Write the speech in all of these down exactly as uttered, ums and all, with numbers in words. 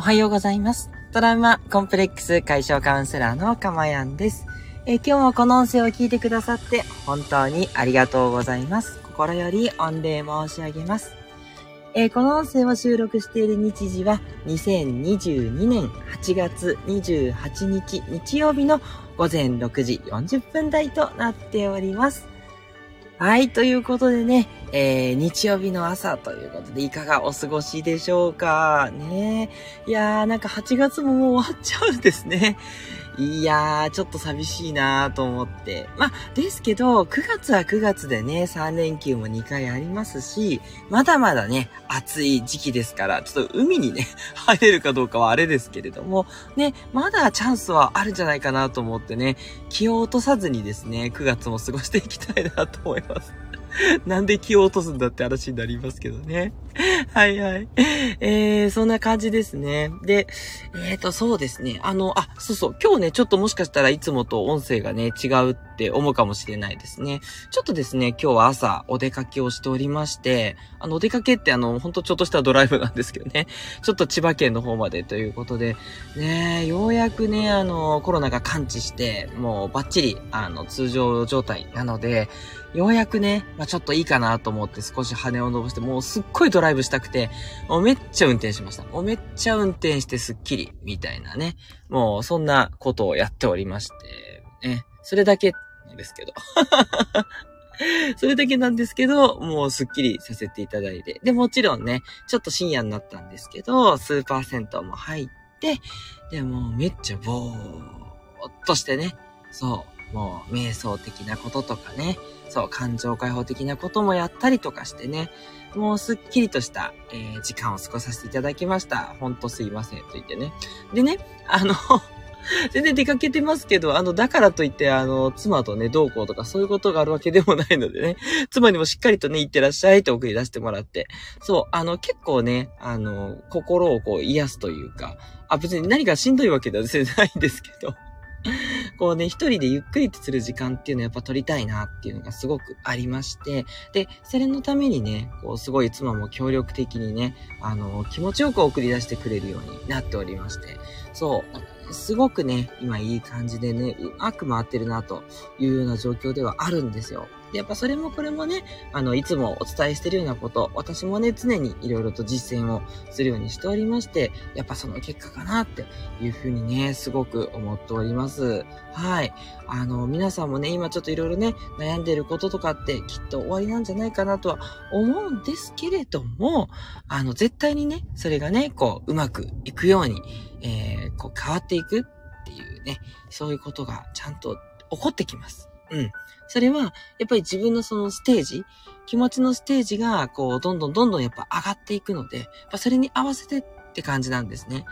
おはようございます。トラウマコンプレックス解消カウンセラーのかまやんです。えー、今日もこの音声を聞いてくださって本当にありがとうございます。心より御礼申し上げます。えー、この音声を収録している日時はにせんにじゅうにねんはちがつにじゅうはちにち日曜日の午前ろくじよんじゅっぷん台となっております。はい、ということでね、えー、日曜日の朝ということでいかがお過ごしでしょうかね。いやー、なんかはちがつももう終わっちゃうんですね。いやー、ちょっと寂しいなーと思って。まあ、ですけど、くがつはくがつでね、さんれんきゅうもにかいありますし、まだまだね、暑い時期ですから、ちょっと海にね、入れるかどうかはあれですけれども、ね、まだチャンスはあるんじゃないかなと思ってね、気を落とさずにですね、くがつも過ごしていきたいなと思います。なんで気を落とすんだって話になりますけどね。はいはい。えー、そんな感じですね。で、えーと、そうですね。あの、あ、そうそう。今日ね、ちょっともしかしたらいつもと音声がね、違うって思うかもしれないですね。ちょっとですね、今日は朝お出かけをしておりまして、あの、お出かけってあの、ほんとちょっとしたドライブなんですけどね。ちょっと千葉県の方までということで、ね、ようやくね、あの、コロナが完治して、もうバッチリ、あの、通常状態なので、ようやくね、まあ、ちょっといいかなと思って少し羽を伸ばして、もうすっごいドライブしたくて、もうめっちゃ運転しました。もうめっちゃ運転してスッキリ、みたいなね。もうそんなことをやっておりまして、ね。それだけなんですけど。それだけなんですけど、もうスッキリさせていただいて。で、もちろんね、ちょっと深夜になったんですけど、スーパー銭湯も入って、で、もうめっちゃぼーっとしてね。そう。もう、瞑想的なこととかね、そう、感情解放的なこともやったりとかしてね、もうすっきりとした、えー、時間を過ごさせていただきました。ほんとすいません、と言ってね。でね、あの、全然出かけてますけど、あの、だからといって、あの、妻とね、どうこうとかそういうことがあるわけでもないのでね、妻にもしっかりとね、行ってらっしゃいって送り出してもらって、そう、あの、結構ね、あの、心をこう癒すというか、あ、別に何かしんどいわけでは全然ないんですけど、こうね、一人でゆっくりとする時間っていうのはやっぱ取りたいなっていうのがすごくありまして、で、それのためにね、こう、すごい妻も協力的にね、あの、気持ちよく送り出してくれるようになっておりまして、そう、すごくね、今いい感じでね、うまく回ってるなというような状況ではあるんですよ。で、やっぱそれもこれもね、あの、いつもお伝えしてるようなこと、私もね、常にいろいろと実践をするようにしておりまして、やっぱその結果かなっていうふうにね、すごく思っております。はい。あの、皆さんもね、今ちょっといろいろね、悩んでることとかってきっと終わりなんじゃないかなとは思うんですけれども、あの、絶対にね、それがね、こう、うまくいくように、えー、こう、変わっていくっていうね、そういうことがちゃんと起こってきます。うん。それは、やっぱり自分のそのステージ、気持ちのステージが、こう、どんどんどんどんやっぱ上がっていくので、やっぱそれに合わせてって感じなんですね。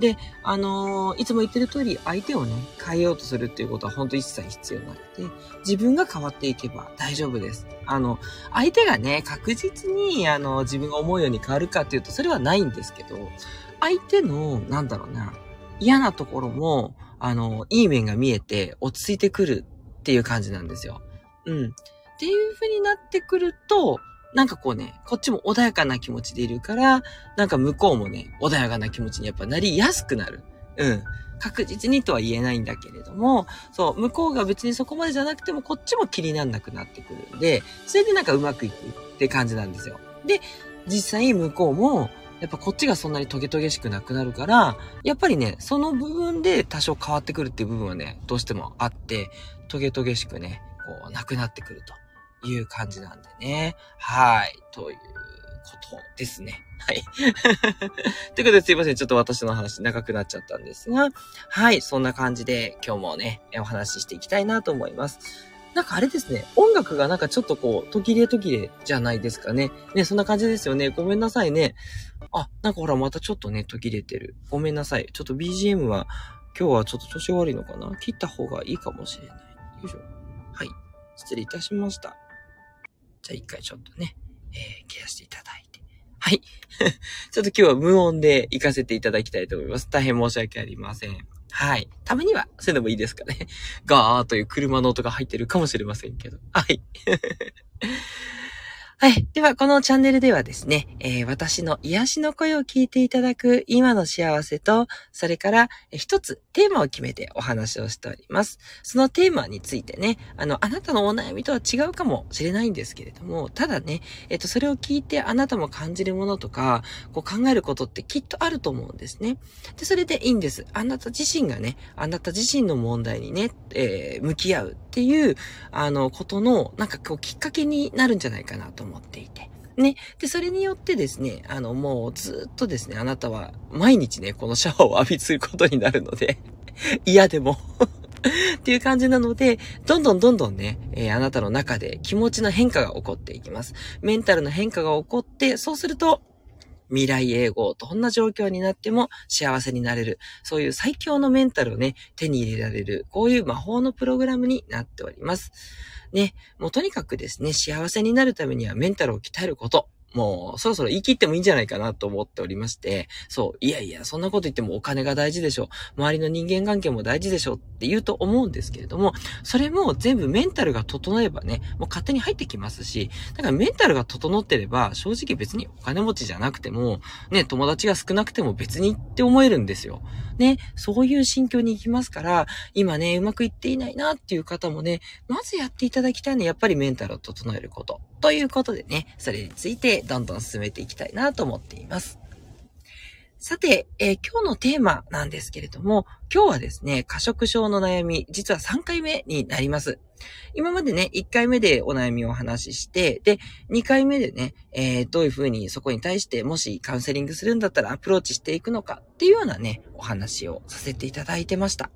で、あのー、いつも言ってる通り、相手をね、変えようとするっていうことは本当一切必要なくて、自分が変わっていけば大丈夫です。あの、相手がね、確実に、あの、自分が思うように変わるかっていうと、それはないんですけど、相手の、なんだろうな、嫌なところも、あの、いい面が見えて、落ち着いてくる。っていう感じなんですよ。うん。っていう風になってくると、なんかこうね、こっちも穏やかな気持ちでいるから、なんか向こうもね、穏やかな気持ちにやっぱなりやすくなる。うん。確実にとは言えないんだけれども、そう、向こうが別にそこまでじゃなくても、こっちも気になんなくなってくるんで、それでなんかうまくいくって感じなんですよ。で、実際向こうも、やっぱこっちがそんなにトゲトゲしくなくなるから、やっぱりね、その部分で多少変わってくるっていう部分はね、どうしてもあって、トゲトゲしくね、こう、なくなってくるという感じなんでね。はい。ということですね。はい。ということですいません。ちょっと私の話長くなっちゃったんですが、はい。そんな感じで今日もね、お話ししていきたいなと思います。なんかあれですね。音楽がなんかちょっとこう、途切れ途切れじゃないですかね。ね、そんな感じですよね。ごめんなさいね。あ、なんかほら、またちょっとね、途切れてる。ごめんなさい。ちょっと ビージーエム は、今日はちょっと調子悪いのかな？切った方がいいかもしれない。よいしょ。はい。失礼いたしました。じゃあ一回ちょっとね、えー、消していただいて。はい。ちょっと今日は無音で行かせていただきたいと思います。大変申し訳ありません。はい。たまには、そういうのもいいですかね。ガーという車の音が入ってるかもしれませんけど。はい。はい。では、このチャンネルではですね、えー、私の癒しの声を聞いていただく今の幸せと、それから一つテーマを決めてお話をしております。そのテーマについてね、あの、あなたのお悩みとは違うかもしれないんですけれども、ただね、えっと、それを聞いてあなたも感じるものとか、こう考えることってきっとあると思うんですね。で、それでいいんです。あなた自身がね、あなた自身の問題にね、えー、向き合うっていう、あの、ことの、なんかこうきっかけになるんじゃないかなと思う。持っていてね。で、それによってですね、あの、もうずっとですね、あなたは毎日ね、このシャワーを浴びすることになるので、嫌でもっていう感じなので、どんどんどんどんね、えー、あなたの中で気持ちの変化が起こっていきます。メンタルの変化が起こって、そうすると、未来永劫、どんな状況になっても幸せになれる。そういう最強のメンタルをね、手に入れられる。こういう魔法のプログラムになっております。ね、もうとにかくですね、幸せになるためにはメンタルを鍛えること。もうそろそろ言い切ってもいいんじゃないかなと思っておりまして、そう、いやいや、そんなこと言ってもお金が大事でしょう。周りの人間関係も大事でしょうって言うと思うんですけれども、それも全部メンタルが整えばね、もう勝手に入ってきますし、だからメンタルが整ってれば、正直別にお金持ちじゃなくても、ね、友達が少なくても別にって思えるんですよ。ね、そういう心境に行きますから、今ね、うまくいっていないなっていう方もね、まずやっていただきたいのはやっぱりメンタルを整えること。ということでね、それについて、どんどん進めていきたいなと思っています。さて、えー、今日のテーマなんですけれども、今日はですね、過食症の悩み、実はさんかいめになります。今までね、いっかいめでお悩みをお話しして、で、にかいめでね、えー、どういうふうにそこに対して、もしカウンセリングするんだったらアプローチしていくのかっていうようなね、お話をさせていただいてました。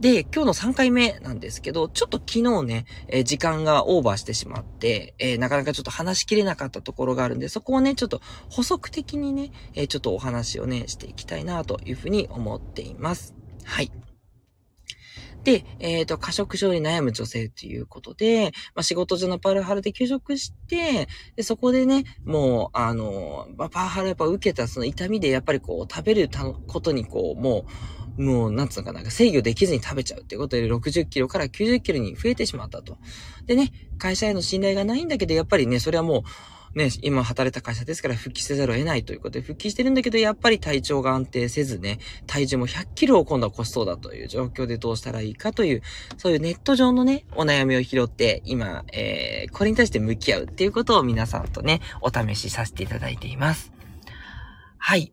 で、今日のさんかいめなんですけど、ちょっと昨日ね、えー、時間がオーバーしてしまって、えー、なかなかちょっと話しきれなかったところがあるんで、そこをね、ちょっと補足的にね、えー、ちょっとお話をね、していきたいなというふうに思っています。はい。で、えっと、過食症に悩む女性ということで、まあ、仕事上のパワハラで休職して、でそこでね、もう、あの、まあ、パワハラやっぱ受けたその痛みで、やっぱりこう、食べるたことにこう、もう、もう、なんつうのかな、制御できずに食べちゃうってことで、ろくじゅっキロからきゅうじゅっキロに増えてしまったと。でね、会社への信頼がないんだけど、やっぱりね、それはもう、ね、今働いた会社ですから復帰せざるを得ないということで、復帰してるんだけど、やっぱり体調が安定せずね、体重もひゃっキロを今度は越しそうだという状況でどうしたらいいかという、そういうネット上のね、お悩みを拾って、今、えー、これに対して向き合うっていうことを皆さんとね、お試しさせていただいています。はい。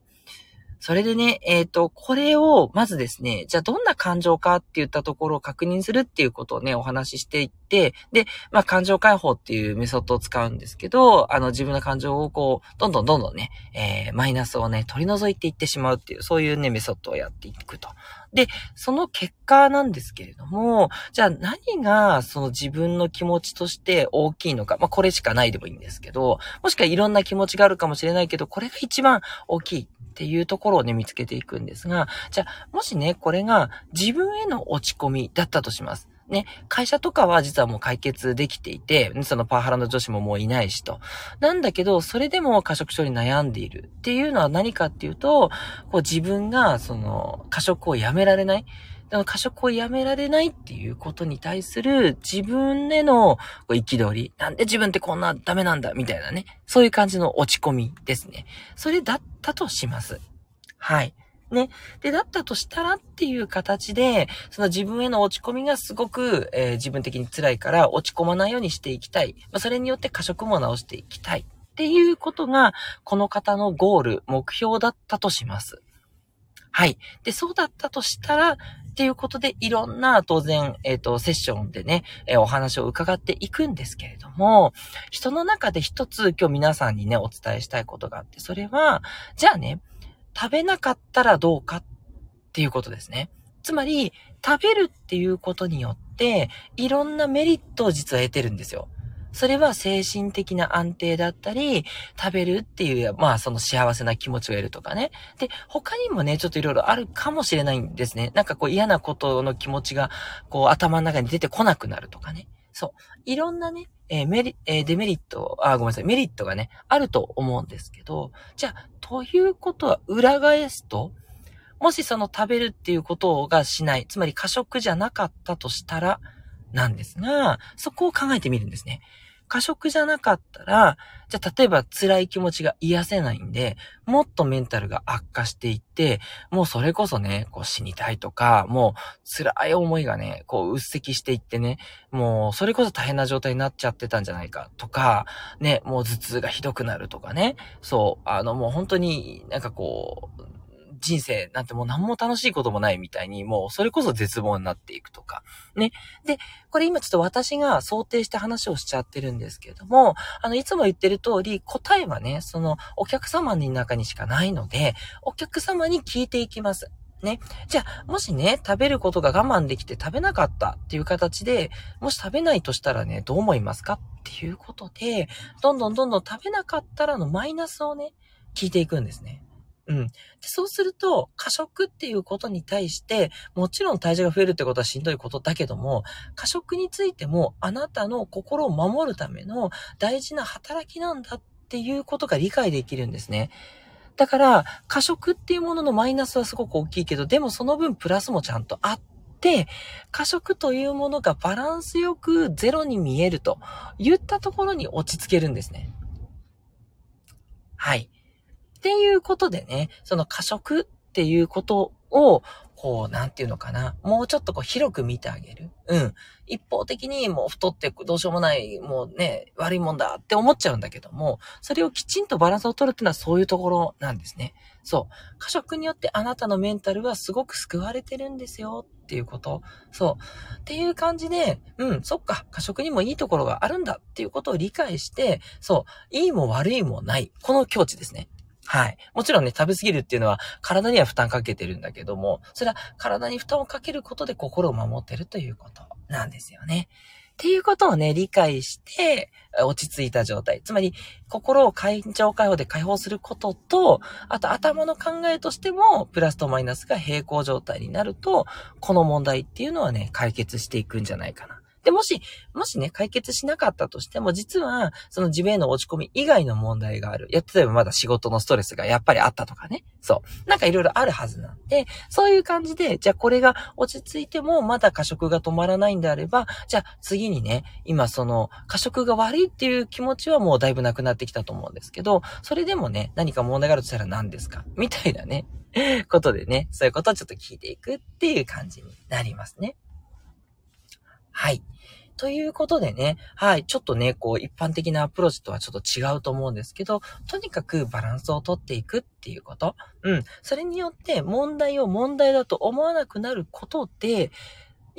それでね、えっと、これを、まずですね、じゃあどんな感情かって言ったところを確認するっていうことをね、お話ししていって、で、まあ、感情解放っていうメソッドを使うんですけど、あの、自分の感情をこう、どんどんどんどんね、えー、マイナスをね、取り除いていってしまうっていう、そういうね、メソッドをやっていくと。で、その結果なんですけれども、じゃあ何が、その自分の気持ちとして大きいのか、まあ、これしかないでもいいんですけど、もしくはいろんな気持ちがあるかもしれないけど、これが一番大きい。っていうところをね、見つけていくんですが、じゃあ、もしね、これが自分への落ち込みだったとします。ね、会社とかは実はもう解決できていて、そのパワハラの女子ももういないしと。なんだけど、それでも過食症に悩んでいるっていうのは何かっていうと、こう自分がその過食をやめられない。過食をやめられないっていうことに対する自分への憤り。なんで自分ってこんなダメなんだみたいなね。そういう感じの落ち込みですね。それだったとします。はい。ね。で、だったとしたらっていう形で、その自分への落ち込みがすごく、えー、自分的に辛いから落ち込まないようにしていきたい。まあ、それによって過食も直していきたい。っていうことが、この方のゴール、目標だったとします。はい。で、そうだったとしたら、っていうことで、いろんな、当然、えっと、セッションでね、えー、お話を伺っていくんですけれども、人の中で一つ、今日皆さんにね、お伝えしたいことがあって、それは、じゃあね、食べなかったらどうかっていうことですね。つまり、食べるっていうことによって、いろんなメリットを実は得てるんですよ。それは精神的な安定だったり、食べるっていう、まあその幸せな気持ちを得るとかね。で、他にもね、ちょっといろいろあるかもしれないんですね。なんかこう嫌なことの気持ちが、こう頭の中に出てこなくなるとかね。そう。いろんなね、えーメリえー、デメリット、あ、ごめんなさい、メリットがね、あると思うんですけど、じゃあ、ということは裏返すと、もしその食べるっていうことがしない、つまり過食じゃなかったとしたら、なんですが、そこを考えてみるんですね。過食じゃなかったら、じゃあ例えば辛い気持ちが癒せないんで、もっとメンタルが悪化していって、もうそれこそね、こう死にたいとか、もう辛い思いがね、こううっせきしていってね、もうそれこそ大変な状態になっちゃってたんじゃないかとか、ね、もう頭痛がひどくなるとかね、そう、あのもう本当になんかこう、人生なんてもう何も楽しいこともないみたいに、もうそれこそ絶望になっていくとかね。で、これ今ちょっと私が想定して話をしちゃってるんですけれども、あのいつも言ってる通り、答えはね、そのお客様の中にしかないので、お客様に聞いていきますね。じゃあもしね、食べることが我慢できて食べなかったっていう形で、もし食べないとしたらね、どう思いますかっていうことで、どんどんどんどん食べなかったらのマイナスをね、聞いていくんですね。うん。で、そうすると、過食っていうことに対して、もちろん体重が増えるってことはしんどいことだけども、過食についてもあなたの心を守るための大事な働きなんだっていうことが理解できるんですね。だから、過食っていうもののマイナスはすごく大きいけど、でもその分プラスもちゃんとあって、過食というものがバランスよくゼロに見えると言ったところに落ち着けるんですね。はい。っていうことでね、その過食っていうことを、こう、なんていうのかな、もうちょっとこう広く見てあげる。うん。一方的にもう太ってどうしようもない、もうね、悪いもんだって思っちゃうんだけども、それをきちんとバランスを取るっていうのはそういうところなんですね。そう。過食によってあなたのメンタルはすごく救われてるんですよっていうこと。そう。っていう感じで、うん、そっか、過食にもいいところがあるんだっていうことを理解して、そう、いいも悪いもない。この境地ですね。はい。もちろんね、食べ過ぎるっていうのは体には負担かけてるんだけども、それは体に負担をかけることで心を守ってるということなんですよね。っていうことをね、理解して落ち着いた状態。つまり、心を感情解放で解放することと、あと頭の考えとしても、プラスとマイナスが平行状態になると、この問題っていうのはね、解決していくんじゃないかな。で、もし、もしね、解決しなかったとしても、実は、その自分への落ち込み以外の問題がある。いや、例えばまだ仕事のストレスがやっぱりあったとかね。そう。なんかいろいろあるはずなんで、そういう感じで、じゃあこれが落ち着いてもまだ過食が止まらないんであれば、じゃあ次にね、今その過食が悪いっていう気持ちはもうだいぶなくなってきたと思うんですけど、それでもね、何か問題があるとしたら何ですかみたいなね、ことでね、そういうことをちょっと聞いていくっていう感じになりますね。はい。ということでね、はい、ちょっとね、こう、一般的なアプローチとはちょっと違うと思うんですけど、とにかくバランスをとっていくっていうこと。うん。それによって問題を問題だと思わなくなることで、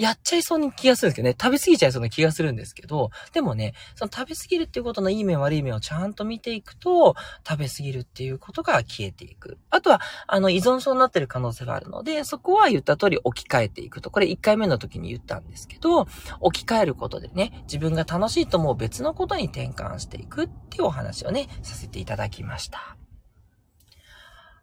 やっちゃいそうに気がするんですけどね、食べ過ぎちゃいそうな気がするんですけど、でもね、その食べ過ぎるっていうことのいい面悪い面をちゃんと見ていくと、食べ過ぎるっていうことが消えていく。あとは、あの依存症になってる可能性があるので、そこは言った通り置き換えていくと。これいっかいめの時に言ったんですけど、置き換えることでね、自分が楽しいと思う別のことに転換していくっていうお話をね、させていただきました。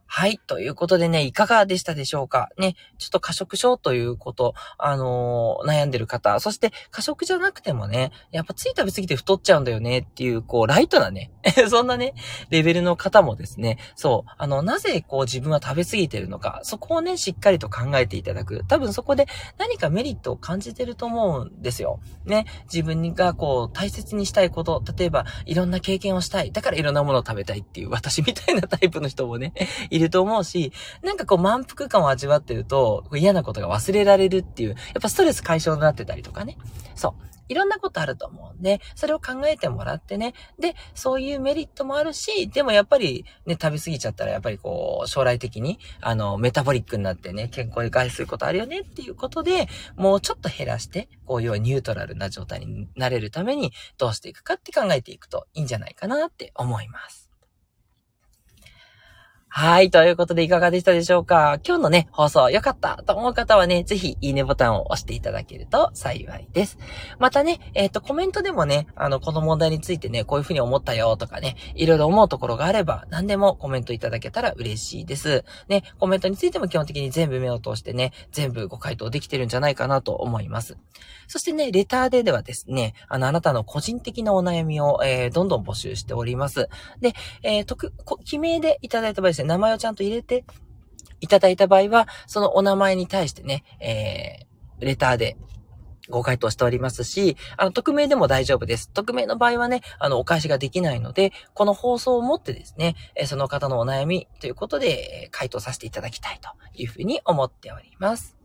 はい。ということでね、いかがでしたでしょうかね。ちょっと過食症ということ、あのー、悩んでる方、そして過食じゃなくてもね、やっぱつい食べ過ぎて太っちゃうんだよねっていう、こう、ライトなね、そんなね、レベルの方もですね、そう、あの、なぜこう自分は食べ過ぎてるのか、そこをね、しっかりと考えていただく。多分そこで何かメリットを感じてると思うんですよ。ね。自分がこう、大切にしたいこと、例えば、いろんな経験をしたい。だからいろんなものを食べたいっていう、私みたいなタイプの人もね、いると思うし、なんかこう満腹感を味わってると嫌なことが忘れられるっていう、やっぱストレス解消になってたりとかね。そう。いろんなことあると思うんで、それを考えてもらってね。で、そういうメリットもあるし、でもやっぱりね、食べ過ぎちゃったらやっぱりこう、将来的に、あの、メタボリックになってね、健康に害することあるよねっていうことで、もうちょっと減らして、こういうニュートラルな状態になれるために、どうしていくかって考えていくといいんじゃないかなって思います。はい。ということでいかがでしたでしょうか？今日のね、放送良かったと思う方はね、ぜひいいねボタンを押していただけると幸いです。またね、えっと、コメントでもね、あの、この問題についてね、こういうふうに思ったよとかね、いろいろ思うところがあれば、何でもコメントいただけたら嬉しいです。ね、コメントについても基本的に全部目を通してね、全部ご回答できてるんじゃないかなと思います。そしてね、レターでではですね、あの、あなたの個人的なお悩みを、えー、どんどん募集しております。で、えー、特、記名でいただいた場合ですね、名前をちゃんと入れていただいた場合は、そのお名前に対してね、えー、レターでご回答しておりますし、あの、匿名でも大丈夫です。匿名の場合はね、あの、お返しができないので、この放送をもってですね、その方のお悩みということで、回答させていただきたいというふうに思っております。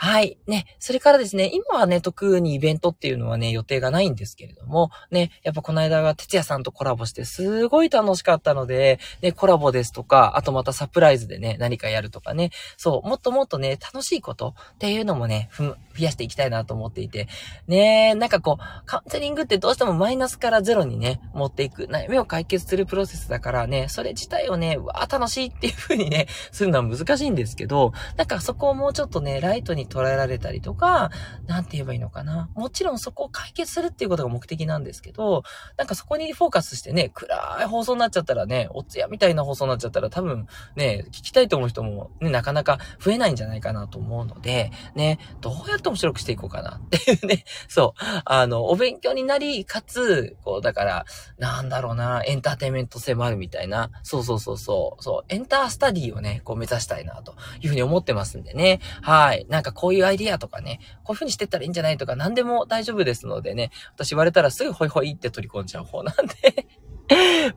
はい。ね。それからですね、今はね、特にイベントっていうのはね、予定がないんですけれども、ね、やっぱこの間は哲也さんとコラボして、すごい楽しかったので、ね、コラボですとか、あとまたサプライズでね、何かやるとかね、そう、もっともっとね、楽しいことっていうのもね、ふ、増やしていきたいなと思っていて、ね、なんかこう、カウンセリングってどうしてもマイナスからゼロにね、持っていく、悩みを解決するプロセスだからね、それ自体をね、うわー楽しいっていう風にね、するのは難しいんですけど、なんかそこをもうちょっとね、ライトに捉えられたりとか、なんて言えばいいのかな。もちろんそこを解決するっていうことが目的なんですけど、なんかそこにフォーカスしてね、暗い放送になっちゃったらね、おつやみたいな放送になっちゃったら多分ね、聞きたいと思う人もね、なかなか増えないんじゃないかなと思うので、ね、どうやって面白くしていこうかなっていうね、そう、あの、お勉強になり、かつ、こう、だから、なんだろうな、エンターテインメント性もあるみたいな、そうそうそうそう、そう、エンタースタディをね、こう目指したいなというふうに思ってますんでね、はい、なんかこういうアイディアとかね、こういう風にしてったらいいんじゃないとか何でも大丈夫ですのでね、私言われたらすぐホイホイって取り込んじゃう方なんで、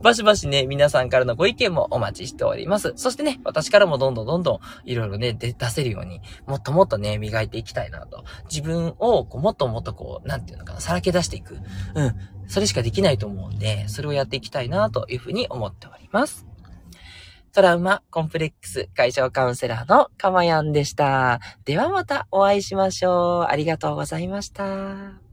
バシバシね、皆さんからのご意見もお待ちしております。そしてね、私からもどんどんどんどんいろいろね、出せるように、もっともっとね、磨いていきたいなと。自分をこうもっともっとこう、なんていうのかな、さらけ出していく。うん。それしかできないと思うんで、それをやっていきたいなというふうに思っております。トラウマ、コンプレックス、解消カウンセラーのかまやんでした。ではまたお会いしましょう。ありがとうございました。